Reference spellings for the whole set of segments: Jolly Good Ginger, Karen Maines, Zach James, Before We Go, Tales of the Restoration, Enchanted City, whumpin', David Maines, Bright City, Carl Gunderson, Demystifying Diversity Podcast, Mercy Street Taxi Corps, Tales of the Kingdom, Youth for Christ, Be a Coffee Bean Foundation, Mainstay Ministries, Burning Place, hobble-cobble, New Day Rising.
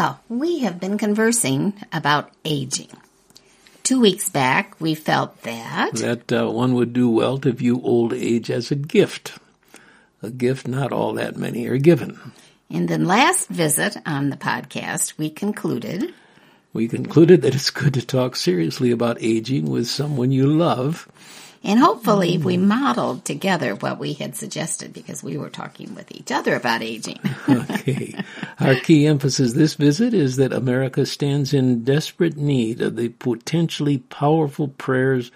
Well, we have been conversing about aging. 2 weeks back, we felt that one would do well to view old age as a gift not all that many are given. And then last visit on the podcast, we concluded that it's good to talk seriously about aging with someone you love. And hopefully we modeled together what we had suggested because we were talking with each other about aging. Okay. Our key emphasis this visit is that America stands in desperate need of the potentially powerful prayers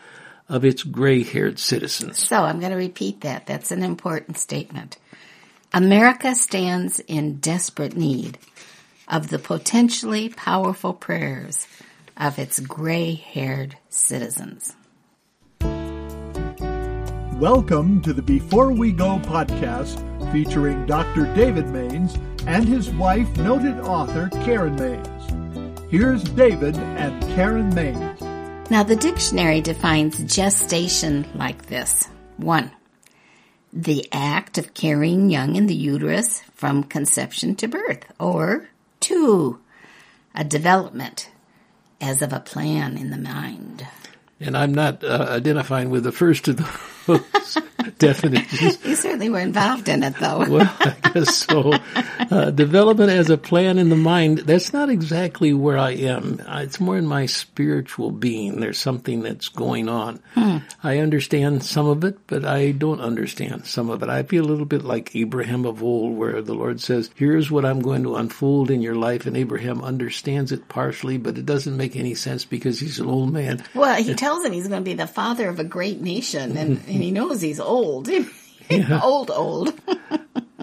of its gray-haired citizens. So I'm going to repeat that. That's an important statement. America stands in desperate need of the potentially powerful prayers of its gray-haired citizens. Welcome to the Before We Go podcast featuring Dr. David Maines and his wife, noted author Karen Maines. Here's David and Karen Maines. Now, the dictionary defines gestation like this. 1. The act of carrying young in the uterus from conception to birth. Or 2. A development as of a plan in the mind. And I'm not identifying with the first of those definitions. You certainly were involved in it, though. Well, I guess so. Development as a plan in the mind, that's not exactly where I am. It's more in my spiritual being. There's something that's going on. I understand some of it, but I don't understand some of it. I feel a little bit like Abraham of old, where the Lord says, here's what I'm going to unfold in your life. And Abraham understands it partially, but it doesn't make any sense because he's an old man. Well, he tells him he's going to be the father of a great nation, and he knows he's old. Yeah. Old.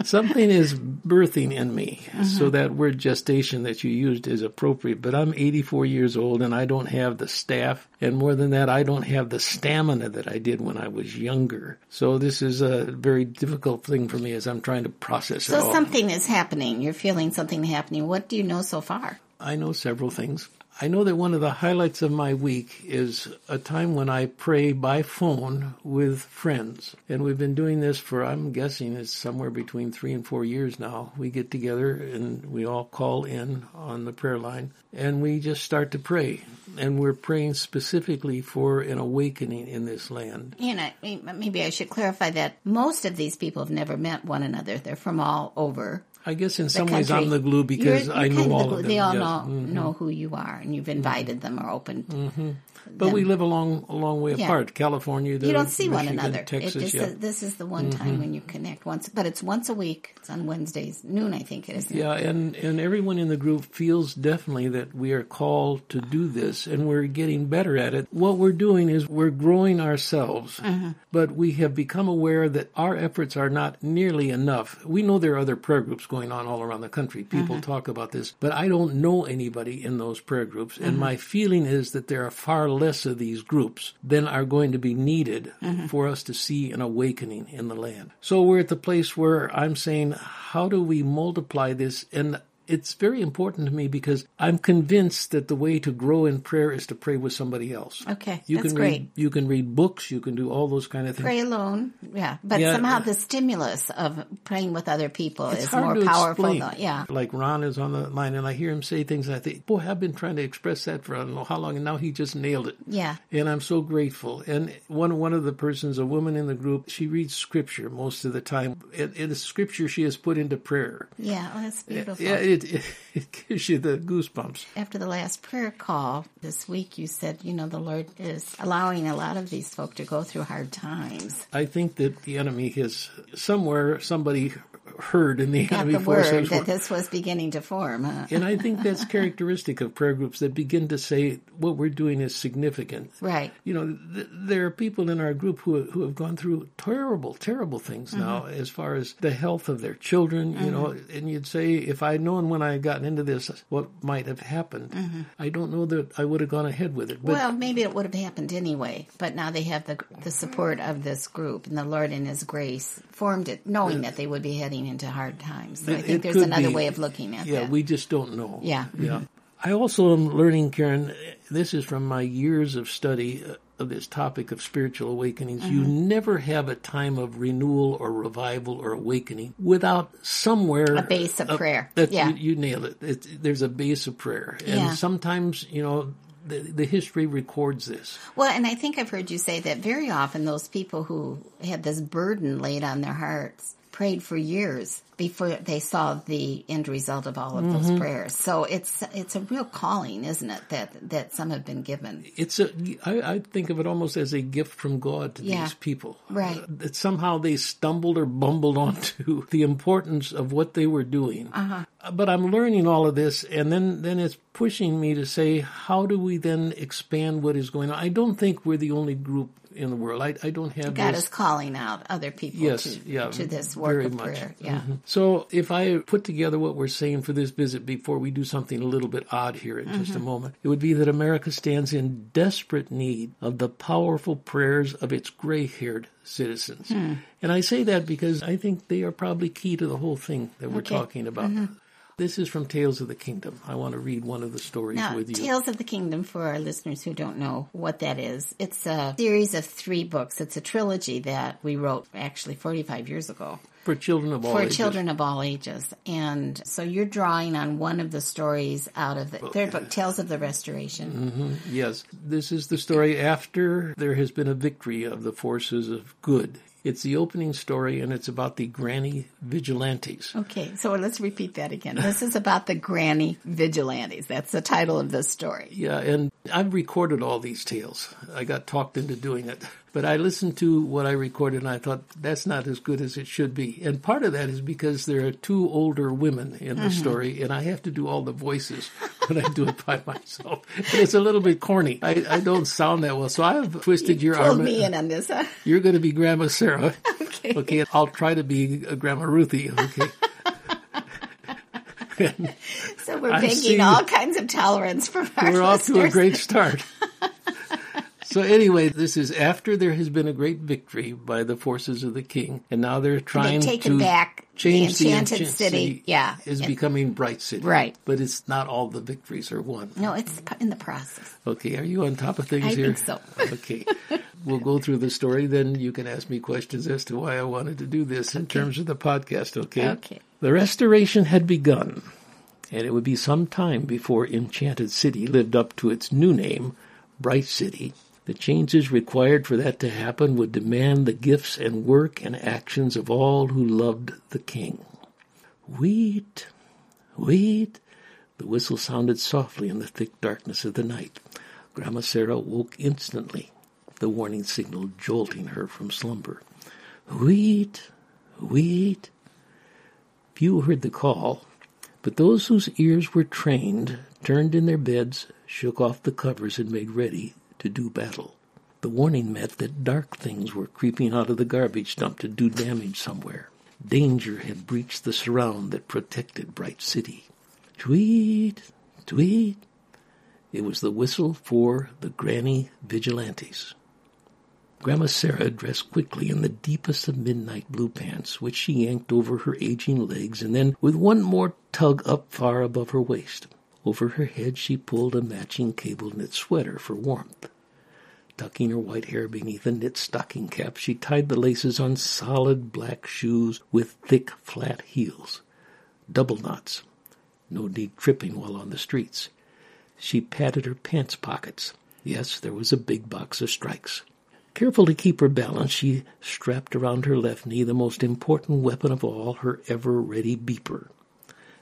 Something is birthing in me, so that word gestation that you used is appropriate. But I'm 84 years old, and I don't have the staff. And more than that, I don't have the stamina that I did when I was younger. So this is a very difficult thing for me as I'm trying to process it all. So something is happening. You're feeling something happening. What do you know so far? I know several things. I know that one of the highlights of my week is a time when I pray by phone with friends. And we've been doing this for, I'm guessing, it's somewhere between 3 and 4 years now. We get together and we all call in on the prayer line and we just start to pray. And we're praying specifically for an awakening in this land. You know, maybe I should clarify that most of these people have never met one another. They're from all over. I guess in some ways I'm the glue because I know all of them. They all know who you are, and you've invited them or opened them. But we live a long way apart. California, you don't see Michigan, one another. Texas, this is the one time when you connect once, but it's once a week. It's on Wednesdays, noon, I think it is. Yeah, and everyone in the group feels definitely that we are called to do this, and we're getting better at it. What we're doing is we're growing ourselves, but we have become aware that our efforts are not nearly enough. We know there are other prayer groups going on all around the country. People talk about this, but I don't know anybody in those prayer groups. And my feeling is that there are far less of these groups than are going to be needed for us to see an awakening in the land. So we're at the place where I'm saying, how do we multiply this? And it's very important to me because I'm convinced that the way to grow in prayer is to pray with somebody else. Okay, that's great. You can read books. You can do all those kind of things. Pray alone, But somehow the stimulus of praying with other people is more powerful. Yeah. Like Ron is on the line, and I hear him say things, and I think, boy, I've been trying to express that for I don't know how long, and now he just nailed it. Yeah. And I'm so grateful. And one of the persons, a woman in the group, she reads Scripture most of the time. It is Scripture she has put into prayer. Yeah, well, that's beautiful. It gives you the goosebumps. After the last prayer call this week, you said, the Lord is allowing a lot of these folk to go through hard times. I think that the enemy has somewhere, somebody heard in the enemy forces that this was beginning to form. Huh? And I think that's characteristic of prayer groups that begin to say, what we're doing is significant. Right. There are people in our group who have gone through terrible, terrible things now as far as the health of their children, and you'd say, if I had known when I had gotten into this, what might have happened. I don't know that I would have gone ahead with it. But well, maybe it would have happened anyway, but now they have the support of this group, and the Lord in His grace formed it, knowing that they would be heading into hard times. So I think there's another way of looking at that. Yeah, we just don't know. Yeah. I also am learning, Karen, this is from my years of study this topic of spiritual awakenings, mm-hmm. you never have a time of renewal or revival or awakening without somewhere... a base of prayer. Yeah. You nailed it. There's a base of prayer. And sometimes, you know... The history records this. Well, and I think I've heard you say that very often those people who had this burden laid on their hearts prayed for years before they saw the end result of all of mm-hmm. those prayers. So it's a real calling, isn't it, that some have been given? I think of it almost as a gift from God to these people. Right. That somehow they stumbled or bumbled onto the importance of what they were doing. Uh-huh. But I'm learning all of this, and then it's pushing me to say, how do we then expand what is going on? I don't think we're the only group in the world. I don't have God is calling out other people to this work of prayer. Yeah. Mm-hmm. So if I put together what we're saying for this visit before we do something a little bit odd here in mm-hmm. just a moment, it would be that America stands in desperate need of the powerful prayers of its gray-haired citizens. Hmm. And I say that because I think they are probably key to the whole thing that we're talking about. Mm-hmm. This is from Tales of the Kingdom. I want to read one of the stories with you. Tales of the Kingdom, for our listeners who don't know what that is, it's a series of 3 books. It's a trilogy that we wrote actually 45 years ago. For children of all ages. For children of all ages. And so you're drawing on one of the stories out of the third book, Tales of the Restoration. Mm-hmm. Yes. This is the story after there has been a victory of the forces of good. It's the opening story, and it's about the granny vigilantes. Okay, so let's repeat that again. This is about the granny vigilantes. That's the title of this story. Yeah, and I've recorded all these tales. I got talked into doing it. But I listened to what I recorded, and I thought, that's not as good as it should be. And part of that is because there are 2 older women in the mm-hmm. story, and I have to do all the voices when I do it by myself. And it's a little bit corny. I don't sound that well. So I've twisted your arm. Pulled me in on this, huh? You're going to be Grandma Sarah. Okay, I'll try to be Grandma Ruthie. Okay. So we're begging all kinds of tolerance from our listeners. We're off to a great start. So anyway, this is after there has been a great victory by the forces of the king, and now they're trying to back change the Enchanted City. Yeah, is becoming Bright City. Right, but it's not all the victories are won. No, it's in the process. Okay, are you on top of things here? I think so. Okay, we'll go through the story. Then you can ask me questions as to why I wanted to do this in terms of the podcast. Okay. Okay. The restoration had begun, and it would be some time before Enchanted City lived up to its new name, Bright City. The changes required for that to happen would demand the gifts and work and actions of all who loved the king. Wheat, wheat, the whistle sounded softly in the thick darkness of the night. Grandma Sarah woke instantly, the warning signal jolting her from slumber. Wheat, wheat. Few heard the call, but those whose ears were trained turned in their beds, shook off the covers, and made ready to do battle. The warning meant that dark things were creeping out of the garbage dump to do damage somewhere. Danger had breached the surround that protected Bright City. Tweet, tweet. It was the whistle for the granny vigilantes. Grandma Sarah dressed quickly in the deepest of midnight blue pants, which she yanked over her aging legs, and then, with one more tug up far above her waist, over her head she pulled a matching cable-knit sweater for warmth. Tucking her white hair beneath a knit stocking cap, she tied the laces on solid black shoes with thick, flat heels. Double knots. No need tripping while on the streets. She patted her pants pockets. Yes, there was a big box of strikes. Careful to keep her balance, she strapped around her left knee the most important weapon of all, her ever-ready beeper.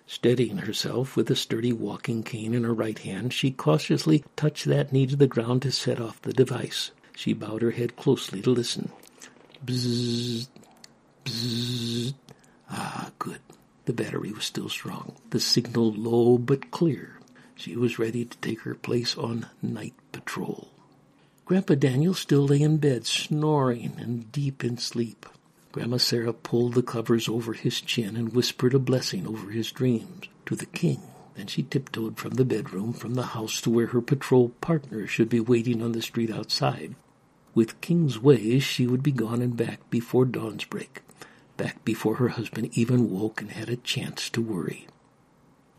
Steadying herself with a sturdy walking cane in her right hand, she cautiously touched that knee to the ground to set off the device. She bowed her head closely to listen. Bzzz, bzzz. Ah, good. The battery was still strong, the signal low but clear. She was ready to take her place on night patrol. Grandpa Daniel still lay in bed, snoring and deep in sleep. Grandma Sarah pulled the covers over his chin and whispered a blessing over his dreams to the king. Then she tiptoed from the bedroom, from the house to where her patrol partner should be waiting on the street outside. With King's ways, she would be gone and back before dawn's break, back before her husband even woke and had a chance to worry.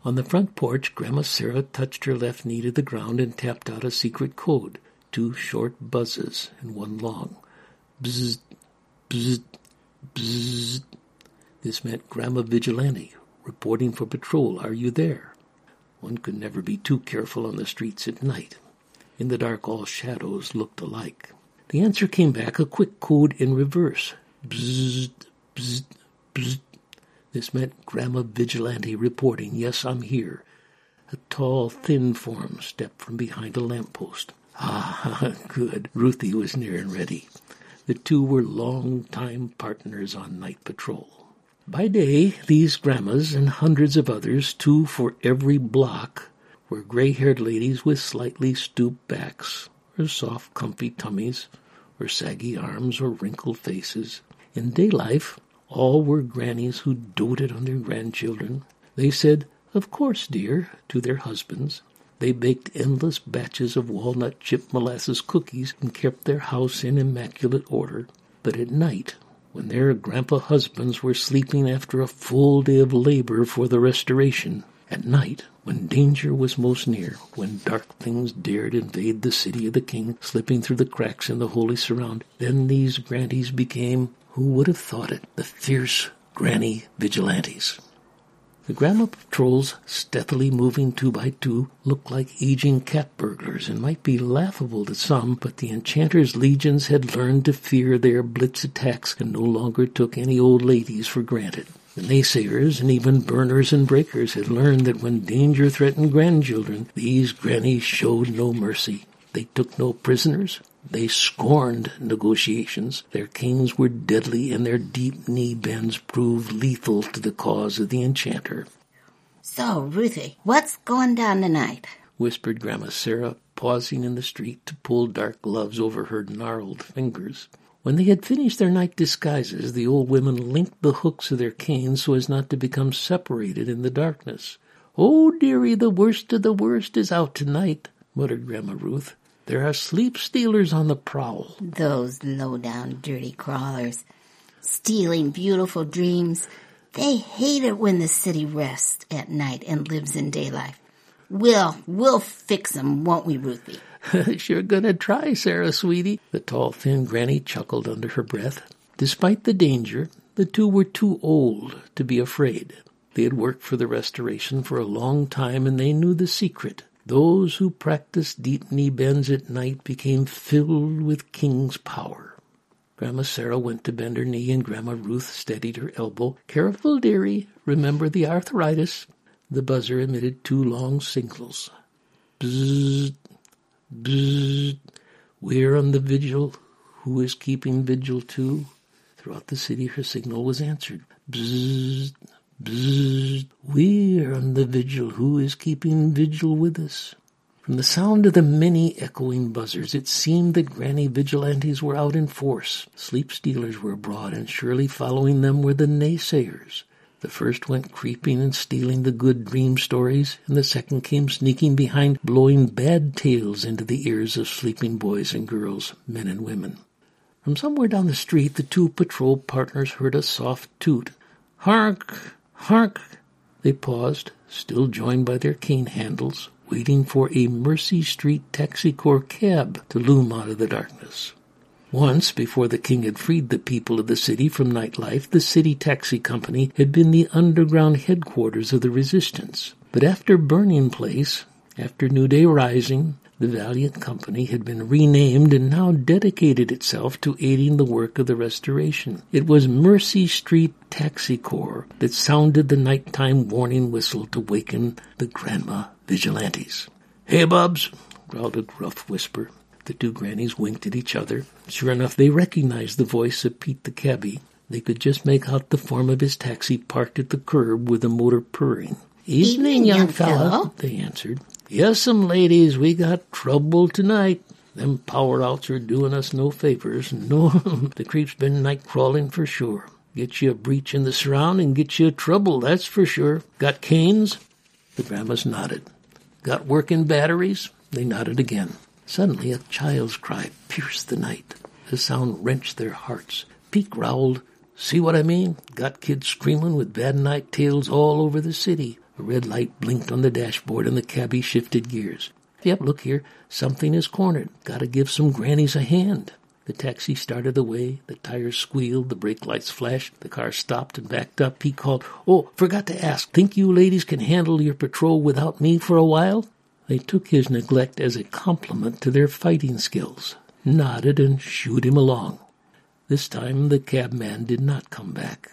On the front porch, Grandma Sarah touched her left knee to the ground and tapped out a secret code. two short buzzes and one long. Bzzz, bzzz, bzzz. This meant Grandma Vigilante, reporting for patrol. Are you there? One could never be too careful on the streets at night. In the dark, all shadows looked alike. The answer came back, a quick code in reverse. Bzzz, bzzz, bzzz. This meant Grandma Vigilante reporting, yes, I'm here. A tall, thin form stepped from behind a lamppost. Ah, good. Ruthie was near and ready. The two were long-time partners on night patrol. By day, these grandmas and hundreds of others, two for every block, were gray-haired ladies with slightly stooped backs, or soft, comfy tummies, or saggy arms, or wrinkled faces. In day life, all were grannies who doted on their grandchildren. They said, "Of course, dear," to their husbands. They baked endless batches of walnut chip molasses cookies and kept their house in immaculate order. But at night, when their grandpa husbands were sleeping after a full day of labor for the restoration, at night, when danger was most near, when dark things dared invade the city of the king, slipping through the cracks in the holy surround, then these grannies became, who would have thought it, the fierce granny vigilantes. The grandma patrols, stealthily moving two by two, looked like aging cat burglars and might be laughable to some, but the enchanters' legions had learned to fear their blitz attacks and no longer took any old ladies for granted. The naysayers and even burners and breakers had learned that when danger threatened grandchildren, these grannies showed no mercy. They took no prisoners. They scorned negotiations. Their canes were deadly, and their deep knee bends proved lethal to the cause of the enchanter. "So, Ruthie, what's going down tonight?" whispered Grandma Sarah, pausing in the street to pull dark gloves over her gnarled fingers. When they had finished their night disguises, the old women linked the hooks of their canes so as not to become separated in the darkness. "Oh, dearie, the worst of the worst is out tonight," muttered Grandma Ruth. "There are sleep-stealers on the prowl." "Those low-down, dirty crawlers, stealing beautiful dreams. They hate it when the city rests at night and lives in daylight. We'll fix them, won't we, Ruthie?" "Sure gonna try, Sarah, sweetie," the tall, thin granny chuckled under her breath. Despite the danger, the two were too old to be afraid. They had worked for the restoration for a long time, and they knew the secret. Those who practiced deep knee bends at night became filled with king's power. Grandma Sarah went to bend her knee, and Grandma Ruth steadied her elbow. "Careful, dearie. Remember the arthritis." The buzzer emitted two long signals. "Bzzz, bzzz. We're on the vigil. Who is keeping vigil, too?" Throughout the city, her signal was answered. "Bzzz, bzzz, we're on the vigil. Who is keeping vigil with us?" From the sound of the many echoing buzzers, it seemed that granny vigilantes were out in force. Sleep stealers were abroad, and surely following them were the naysayers. The first went creeping and stealing the good dream stories, and the second came sneaking behind, blowing bad tales into the ears of sleeping boys and girls, men and women. From somewhere down the street, the two patrol partners heard a soft toot. "Hark! Hark!" They paused, still joined by their cane handles, waiting for a Mercy Street Taxi Corps cab to loom out of the darkness. Once, before the king had freed the people of the city from nightlife, the city taxi company had been the underground headquarters of the resistance. But after Burning Place, after New Day Rising, the valiant company had been renamed and now dedicated itself to aiding the work of the restoration. It was Mercy Street Taxi Corps that sounded the nighttime warning whistle to waken the grandma vigilantes. "Hey, Bubs," growled a gruff whisper. The two grannies winked at each other. Sure enough, they recognized the voice of Pete the cabbie. They could just make out the form of his taxi parked at the curb with the motor purring. "Evening, young fellow," they answered. "Yes'm, ladies, we got trouble tonight. Them power outs are doing us no favors. No, the creep's been night crawling for sure. Get you a breach in the surround and get you a trouble, that's for sure. Got canes?" The grandmas nodded. "Got working batteries?" They nodded again. Suddenly a child's cry pierced the night. The sound wrenched their hearts. Pete growled, "See what I mean? Got kids screaming with bad night tales all over the city." A red light blinked on the dashboard, and the cabbie shifted gears. Yep, look here, something is cornered. Gotta give some grannies a hand. The taxi started away, the tires squealed, the brake lights flashed, the car stopped and backed up. He called, "Oh, forgot to ask, think you ladies can handle your patrol without me for a while?" They took his neglect as a compliment to their fighting skills, nodded and shooed him along. This time the cabman did not come back.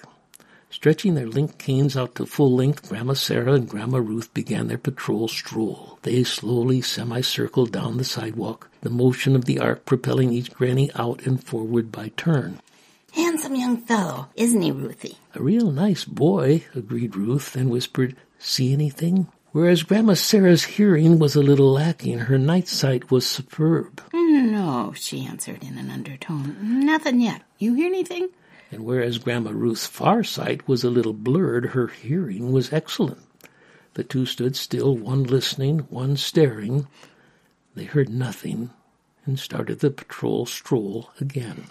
Stretching their link canes out to full length, Grandma Sarah and Grandma Ruth began their patrol stroll. They slowly semicircled down the sidewalk, the motion of the arc propelling each granny out and forward by turn. "Handsome young fellow, isn't he, Ruthie?" "A real nice boy," agreed Ruth, then whispered, "See anything?" Whereas Grandma Sarah's hearing was a little lacking, her night sight was superb. "No," she answered in an undertone. "Nothing yet. You hear anything?" And whereas Grandma Ruth's far sight was a little blurred, her hearing was excellent. The two stood still, one listening, one staring. They heard nothing and started the patrol stroll again.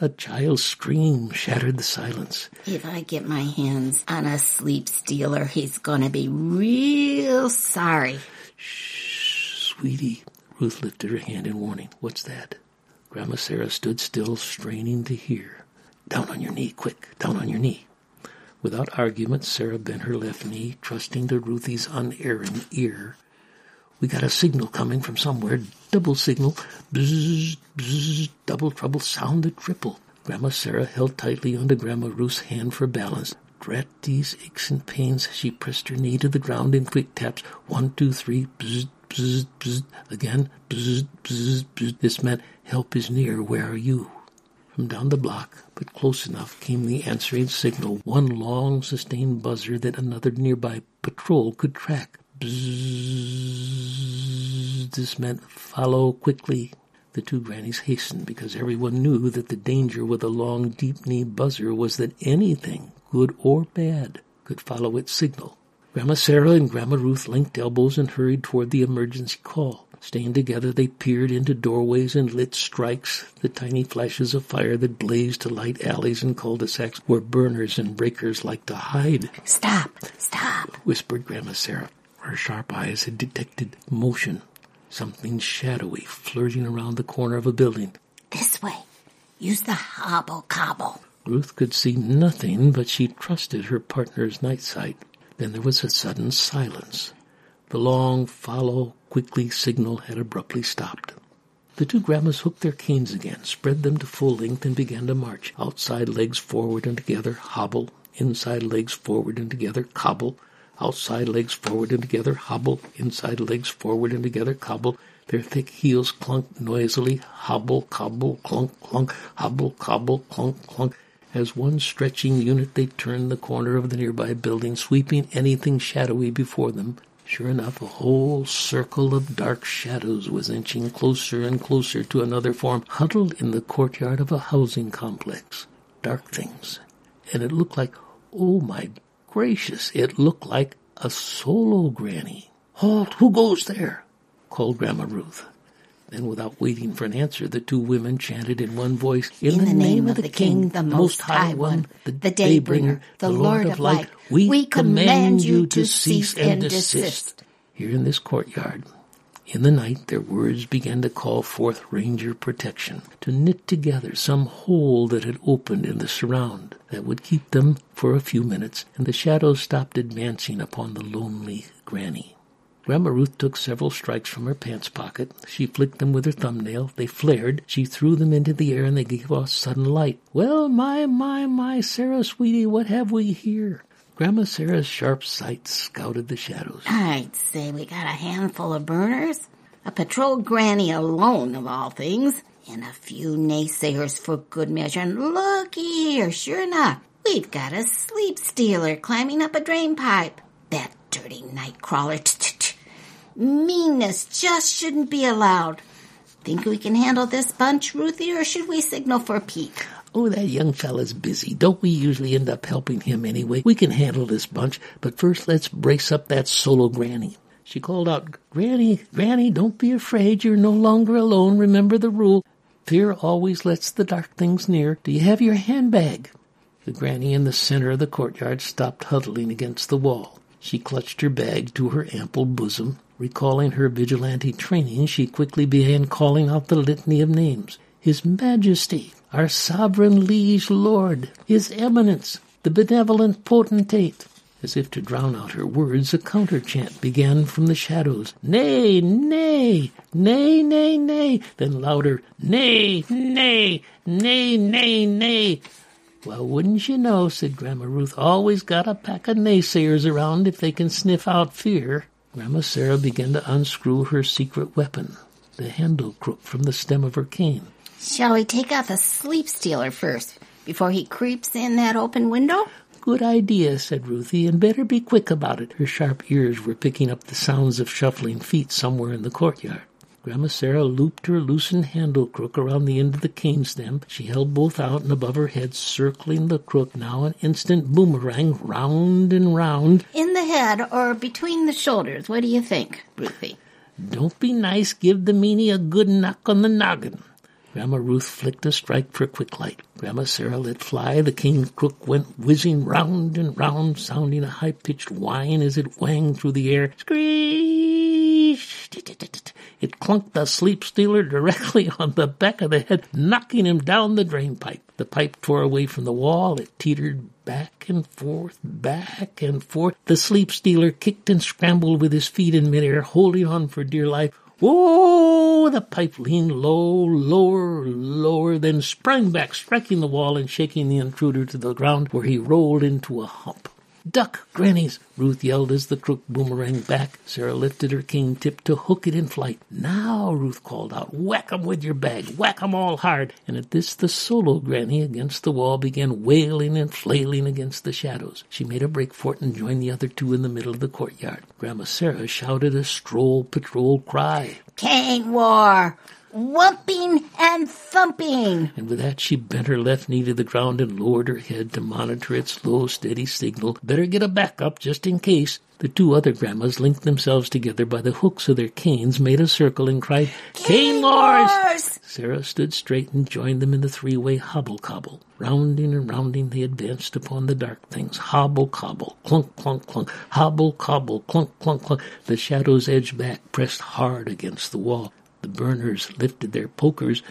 A child's scream shattered the silence. "If I get my hands on a sleep stealer, he's going to be real sorry." "Shh, sweetie." Ruth lifted her hand in warning. "What's that?" Grandma Sarah stood still, straining to hear. "Down on your knee, quick, down on your knee." Without argument, Sarah bent her left knee, trusting to Ruthie's unerring ear. "We got a signal coming from somewhere, double signal, bzzz, bzzz, double trouble, sound the triple." Grandma Sarah held tightly onto Grandma Ruth's hand for balance. Drat these aches and pains, she pressed her knee to the ground in quick taps. 1, 2, 3, bzzz, bzzz, bzzz, again, bzzz, bzzz, bzzz. This meant, "Help is near, where are you?" From down the block, but close enough, came the answering signal, one long sustained buzzer that another nearby patrol could track. Bzzz. This meant, "Follow quickly." The two grannies hastened because everyone knew that the danger with a long, deep-knee buzzer was that anything, good or bad, could follow its signal. Grandma Sarah and Grandma Ruth linked elbows and hurried toward the emergency call. Staying together, they peered into doorways and lit strikes. The tiny flashes of fire that blazed to light alleys and cul-de-sacs where burners and breakers liked to hide. "Stop! Stop!" whispered Grandma Sarah. Her sharp eyes had detected motion, something shadowy flirting around the corner of a building. "This way. Use the hobble-cobble." Ruth could see nothing, but she trusted her partner's night sight. Then there was a sudden silence. The long follow-quickly signal had abruptly stopped. The two grandmas hooked their canes again, spread them to full length, and began to march. Outside legs forward and together, hobble. Inside legs forward and together, cobble. Outside legs forward and together, hobble. Inside legs forward and together, cobble. Their thick heels clunked noisily. Hobble, cobble, clunk, clunk. Hobble, cobble, clunk, clunk. As one stretching unit, they turned the corner of the nearby building, sweeping anything shadowy before them. Sure enough, a whole circle of dark shadows was inching closer and closer to another form, huddled in the courtyard of a housing complex. Dark things. And it looked like, oh my gracious, it looked like a solo granny. "Halt, who goes there?" called Grandma Ruth. Then, without waiting for an answer, the two women chanted in one voice, In the name of the King, the Most High One, the Daybringer, the Lord of Light, we command you to cease and desist." Here in this courtyard, in the night, their words began to call forth ranger protection, to knit together some hole that had opened in the surround that would keep them for a few minutes, and the shadows stopped advancing upon the lonely granny. Grandma Ruth took several strikes from her pants pocket. She flicked them with her thumbnail. They flared. She threw them into the air, and they gave off sudden light. "Well, my, Sarah, sweetie, what have we here?" Grandma Sarah's sharp sight scouted the shadows. "I'd say we got a handful of burners, a patrol granny alone of all things, and a few naysayers for good measure. And look here, sure enough, we've got a sleep stealer climbing up a drain pipe. That dirty night crawler. Meanness just shouldn't be allowed. Think we can handle this bunch, Ruthie, or should we signal for Pete?" "Oh, that young fella's busy. Don't we usually end up helping him anyway? We can handle this bunch, but first let's brace up that solo granny." She called out, "Granny, Granny, don't be afraid. You're no longer alone. Remember the rule. Fear always lets the dark things near. Do you have your handbag?" The granny in the center of the courtyard stopped huddling against the wall. She clutched her bag to her ample bosom. Recalling her vigilante training, she quickly began calling out the litany of names. His Majesty, our sovereign liege lord, His Eminence, the benevolent potentate. As if to drown out her words, a counter-chant began from the shadows. Nay, nay, nay, nay, nay, then louder, nay, nay, nay, nay, nay. Well, wouldn't you know, said Grandma Ruth, always got a pack of naysayers around if they can sniff out fear. Grandma Sarah began to unscrew her secret weapon, the handle crook from the stem of her cane. Shall we take out the sleep stealer first, before he creeps in that open window? Good idea, said Ruthie, and better be quick about it. Her sharp ears were picking up the sounds of shuffling feet somewhere in the courtyard. Grandma Sarah looped her loosened handle crook around the end of the cane stem. She held both out and above her head, circling the crook, now an instant boomerang, round and round. In the head or between the shoulders, what do you think, Ruthie? Don't be nice, give the meanie a good knock on the noggin. Grandma Ruth flicked a strike for quick light. Grandma Sarah let fly. The cane crook went whizzing round and round, sounding a high-pitched whine as it whanged through the air. Screech! It clunked the sleep stealer directly on the back of the head, knocking him down the drainpipe. The pipe tore away from the wall. It teetered back and forth, back and forth. The sleep stealer kicked and scrambled with his feet in midair, holding on for dear life. Whoa! The pipe leaned low, lower, lower, then sprang back, striking the wall and shaking the intruder to the ground, where he rolled into a hump. Duck, grannies! Ruth yelled as the crook boomeranged back. Sarah lifted her cane tip to hook it in flight. Now, Ruth called out, whack 'em with your bag, whack 'em all hard. And at this, the solo granny against the wall began wailing and flailing against the shadows. She made a break for it and joined the other two in the middle of the courtyard. Grandma Sarah shouted a stroll patrol cry. Cane war! Whumping and thumping! And with that, she bent her left knee to the ground and lowered her head to monitor its slow, steady signal. Better get a backup just in case. The two other grandmas linked themselves together by the hooks of their canes, made a circle, and cried, Cane Wars! Sarah stood straight and joined them in the three-way hobble-cobble. Rounding and rounding, they advanced upon the dark things. Hobble-cobble, clunk, clunk, clunk. Hobble-cobble, clunk, clunk, clunk. The shadows edged back, pressed hard against the wall. The burners lifted their pokers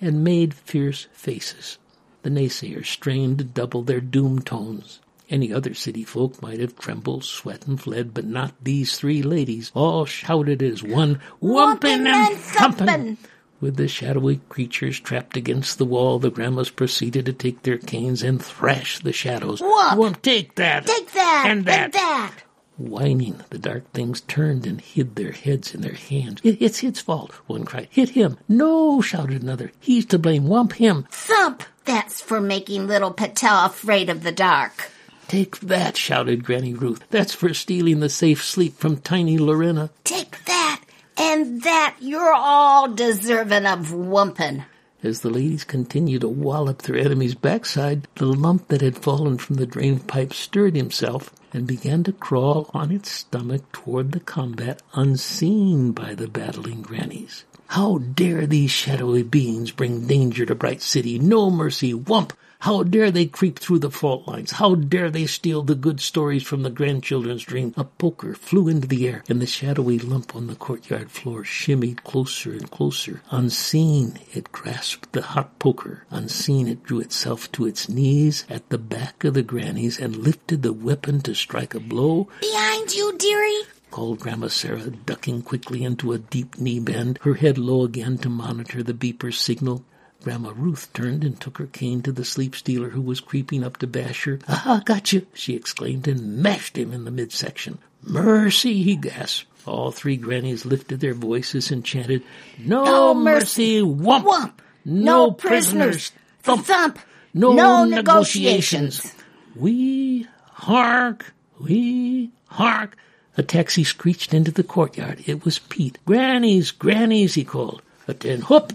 and made fierce faces. The naysayers strained to double their doom tones. Any other city folk might have trembled, sweat, and fled, but not these three ladies. All shouted as one, Whumpin' and thumpin'! With the shadowy creatures trapped against the wall, the grandmas proceeded to take their canes and thrash the shadows. Whump! Take that! Take that! And that! And that! Whining, the dark things turned and hid their heads in their hands. It's his fault, one cried. Hit him. No, shouted another. He's to blame. Whump him. Thump! That's for making little Patel afraid of the dark. Take that, shouted Granny Ruth. That's for stealing the safe sleep from tiny Lorena. Take that, and that. You're all deserving of whumpin'. As the ladies continued to wallop their enemy's backside, the lump that had fallen from the drainpipe stirred himself and began to crawl on its stomach toward the combat unseen by the battling grannies. How dare these shadowy beings bring danger to Bright City? No mercy! Whump! How dare they creep through the fault lines? How dare they steal the good stories from the grandchildren's dream? A poker flew into the air, and the shadowy lump on the courtyard floor shimmied closer and closer. Unseen, it grasped the hot poker. Unseen, it drew itself to its knees at the back of the grannies and lifted the weapon to strike a blow. Behind you, dearie! Called Grandma Sarah, ducking quickly into a deep knee bend, her head low again to monitor the beeper's signal. Grandma Ruth turned and took her cane to the sleep stealer who was creeping up to bash her. Aha, gotcha, she exclaimed and mashed him in the midsection. Mercy, he gasped. All three grannies lifted their voices and chanted, No mercy, whump! Whump. No prisoners, thump! Thump. No negotiations! We hark! We hark! A taxi screeched into the courtyard. It was Pete. Grannies, grannies, he called. Attend, whoop!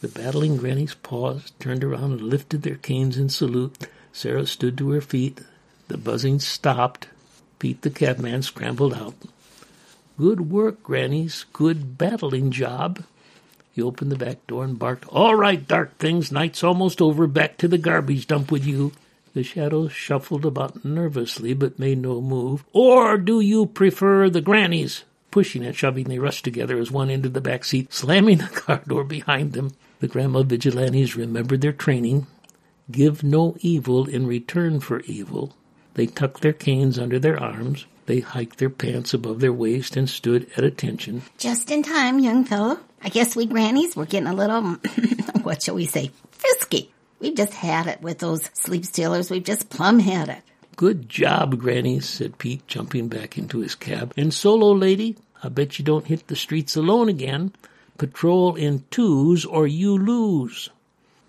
The battling grannies paused, turned around, and lifted their canes in salute. Sarah stood to her feet. The buzzing stopped. Pete the cabman scrambled out. Good work, grannies. Good battling job. He opened the back door and barked, All right, dark things. Night's almost over. Back to the garbage dump with you. The shadows shuffled about nervously but made no move. Or do you prefer the grannies? Pushing and shoving, they rushed together as one entered the back seat, slamming the car door behind them. The grandma vigilantes remembered their training. Give no evil in return for evil. They tucked their canes under their arms. They hiked their pants above their waist and stood at attention. Just in time, young fellow. I guess we grannies were getting a little, what shall we say, frisky. We've just had it with those sleep stealers. We've just plumb had it. Good job, grannies, said Pete, jumping back into his cab. And solo, lady, I bet you don't hit the streets alone again. Patrol in twos or you lose.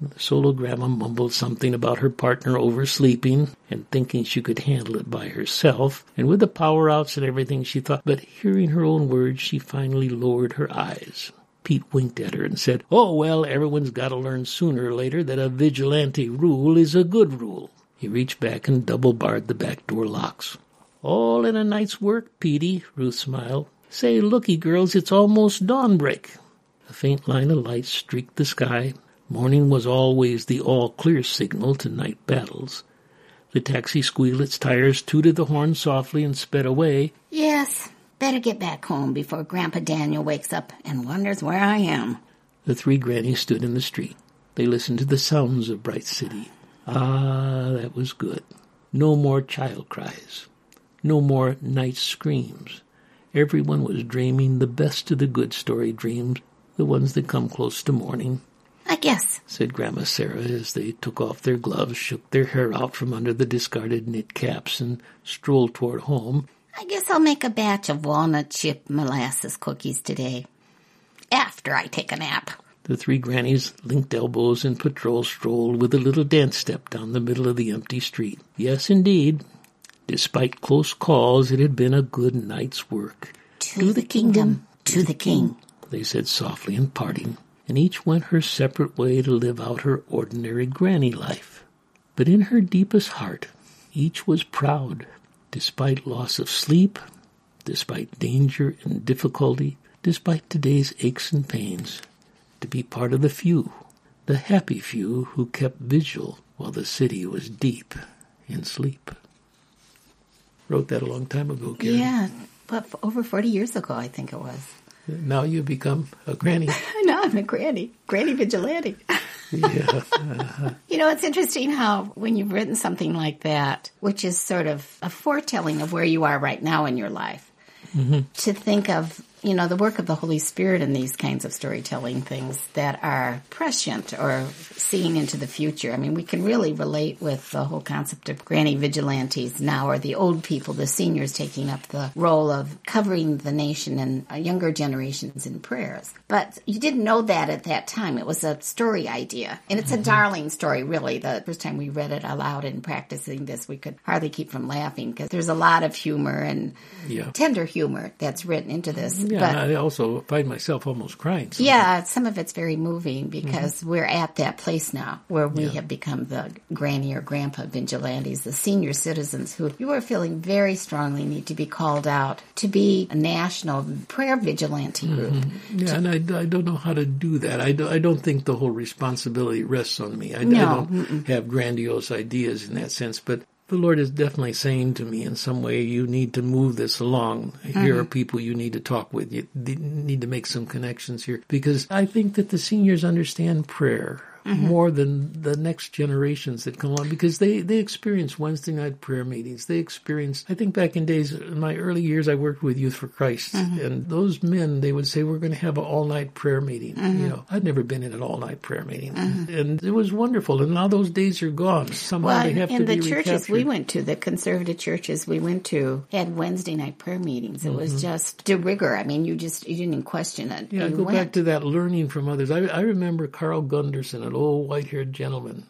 The solo grandma mumbled something about her partner oversleeping and thinking she could handle it by herself. And with the power-outs and everything, she thought, but hearing her own words, she finally lowered her eyes. Pete winked at her and said, oh, well, everyone's got to learn sooner or later that a vigilante rule is a good rule. He reached back and double-barred the back door locks. All in a night's work, Petey, Ruth smiled. Say, looky, girls, it's almost dawnbreak. A faint line of light streaked the sky. Morning was always the all-clear signal to night battles. The taxi squealed its tires, tooted the horn softly, and sped away. Yes, better get back home before Grandpa Daniel wakes up and wonders where I am. The three grannies stood in the street. They listened to the sounds of Bright City. Ah, that was good. No more child cries. No more night screams. Everyone was dreaming the best of the good story dreams, the ones that come close to morning. I guess, said Grandma Sarah as they took off their gloves, shook their hair out from under the discarded knit caps, and strolled toward home. I guess I'll make a batch of walnut chip molasses cookies today, after I take a nap. The three grannies linked elbows and patrol strolled with a little dance step down the middle of the empty street. Yes, indeed. Despite close calls, it had been a good night's work. To the kingdom, to the king, they said softly in parting. And each went her separate way to live out her ordinary granny life. But in her deepest heart, each was proud, despite loss of sleep, despite danger and difficulty, despite today's aches and pains, to be part of the few, the happy few who kept vigil while the city was deep in sleep. Wrote that a long time ago, Karen. Yeah, but over 40 years ago, I think it was. Now you become a granny. No, I'm a granny. Granny vigilante. Yeah. Uh-huh. You know, it's interesting how when you've written something like that, which is sort of a foretelling of where you are right now in your life, mm-hmm. to think of, you know, the work of the Holy Spirit in these kinds of storytelling things that are prescient or seeing into the future. I mean, we can really relate with the whole concept of granny vigilantes now, or the old people, the seniors taking up the role of covering the nation and younger generations in prayers. But you didn't know that at that time. It was a story idea. And it's a darling story, really. The first time we read it aloud in practicing this, we could hardly keep from laughing because there's a lot of humor and tender humor that's written into this. Yeah. Yeah, but I also find myself almost crying. Sometimes. Yeah, some of it's very moving because we're at that place now where we have become the granny or grandpa vigilantes, the senior citizens who you are feeling very strongly need to be called out to be a national prayer vigilante group. Mm-hmm. Yeah, and I don't know how to do that. I don't think the whole responsibility rests on me. I don't have grandiose ideas in that sense, but the Lord is definitely saying to me in some way, you need to move this along. Mm-hmm. Here are people you need to talk with. You need to make some connections here. Because I think that the seniors understand prayer more than the next generations that come on. Because they experience Wednesday night prayer meetings. They experience, I think back in days, in my early years, I worked with Youth for Christ. Mm-hmm. And those men, they would say, we're going to have an all-night prayer meeting. Mm-hmm. You know, I'd never been in an all-night prayer meeting. Mm-hmm. And it was wonderful. And now those days are gone. Somehow they have to be recaptured. And the churches we went to, the conservative churches we went to, had Wednesday night prayer meetings. It was just de rigueur. I mean, you didn't question it. Yeah, go back to that learning from others. I remember Carl Gunderson, an old white-haired gentleman.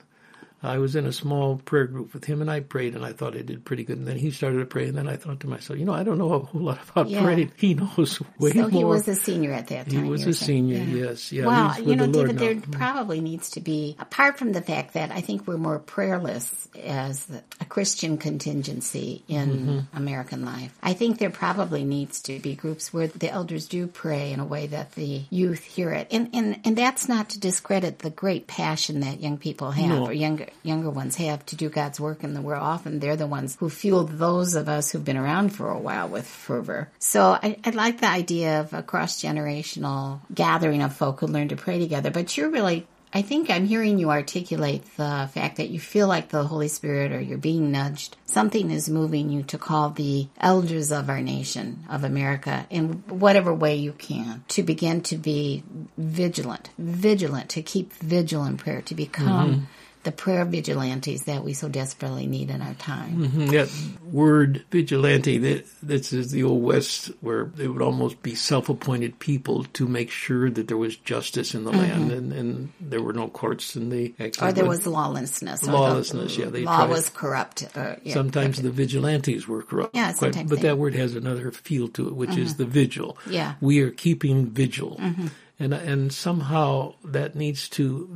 I was in a small prayer group with him, and I prayed, and I thought I did pretty good. And then he started to pray, and then I thought to myself, you know, I don't know a whole lot about praying. He knows way more. So he was a senior at that time. He was a senior, yes. Yeah, well, you know, David, there probably needs to be, apart from the fact that I think we're more prayerless as a Christian contingency in American life, I think there probably needs to be groups where the elders do pray in a way that the youth hear it. And that's not to discredit the great passion that young people have or younger younger ones have to do God's work in the world. Often they're the ones who fueled those of us who've been around for a while with fervor. So I like the idea of a cross-generational gathering of folk who learn to pray together. But you're really, I think I'm hearing you articulate the fact that you feel like the Holy Spirit, or you're being nudged. Something is moving you to call the elders of our nation, of America, in whatever way you can, to begin to be vigilant, to keep vigilant prayer, to become the prayer vigilantes that we so desperately need in our time. Mm-hmm. That word vigilante, this is the Old West, where they would almost be self-appointed people to make sure that there was justice in the land, and there were no courts, and they actually... Or there was lawlessness. Lawlessness, yeah. Was corrupt. Sometimes the vigilantes were corrupt. Yeah, sometimes. But that word has another feel to it, which is the vigil. Yeah. We are keeping vigil. Mm-hmm. And somehow that needs to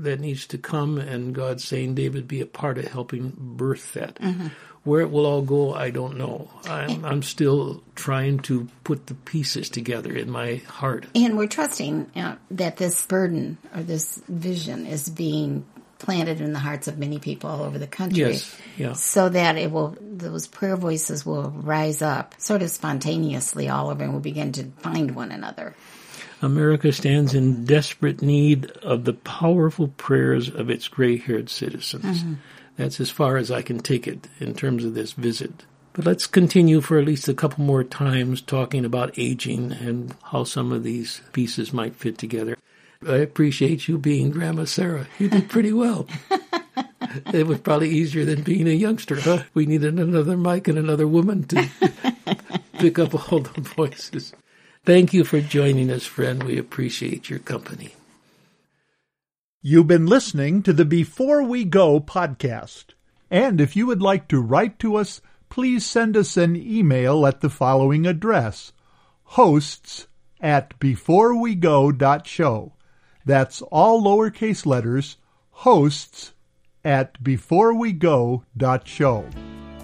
come, and God's saying, David, be a part of helping birth that. Mm-hmm. Where it will all go, I don't know. I'm still trying to put the pieces together in my heart. And we're trusting that this burden or this vision is being planted in the hearts of many people all over the country. Yes, yeah. So that those prayer voices will rise up sort of spontaneously all over, and we'll begin to find one another. America stands in desperate need of the powerful prayers of its gray-haired citizens. Mm-hmm. That's as far as I can take it in terms of this visit. But let's continue for at least a couple more times talking about aging and how some of these pieces might fit together. I appreciate you being Grandma Sarah. You did pretty well. It was probably easier than being a youngster, huh? We needed another mic and another woman to pick up all the voices. Thank you for joining us, friend. We appreciate your company. You've been listening to the Before We Go podcast. And if you would like to write to us, please send us an email at the following address, hosts@beforewego.show. That's all lowercase letters, hosts@beforewego.show.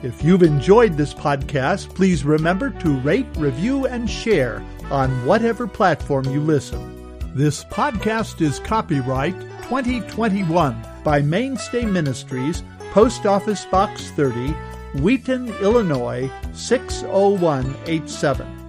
If you've enjoyed this podcast, please remember to rate, review, and share on whatever platform you listen. This podcast is copyright 2021 by Mainstay Ministries, Post Office Box 30, Wheaton, Illinois, 60187.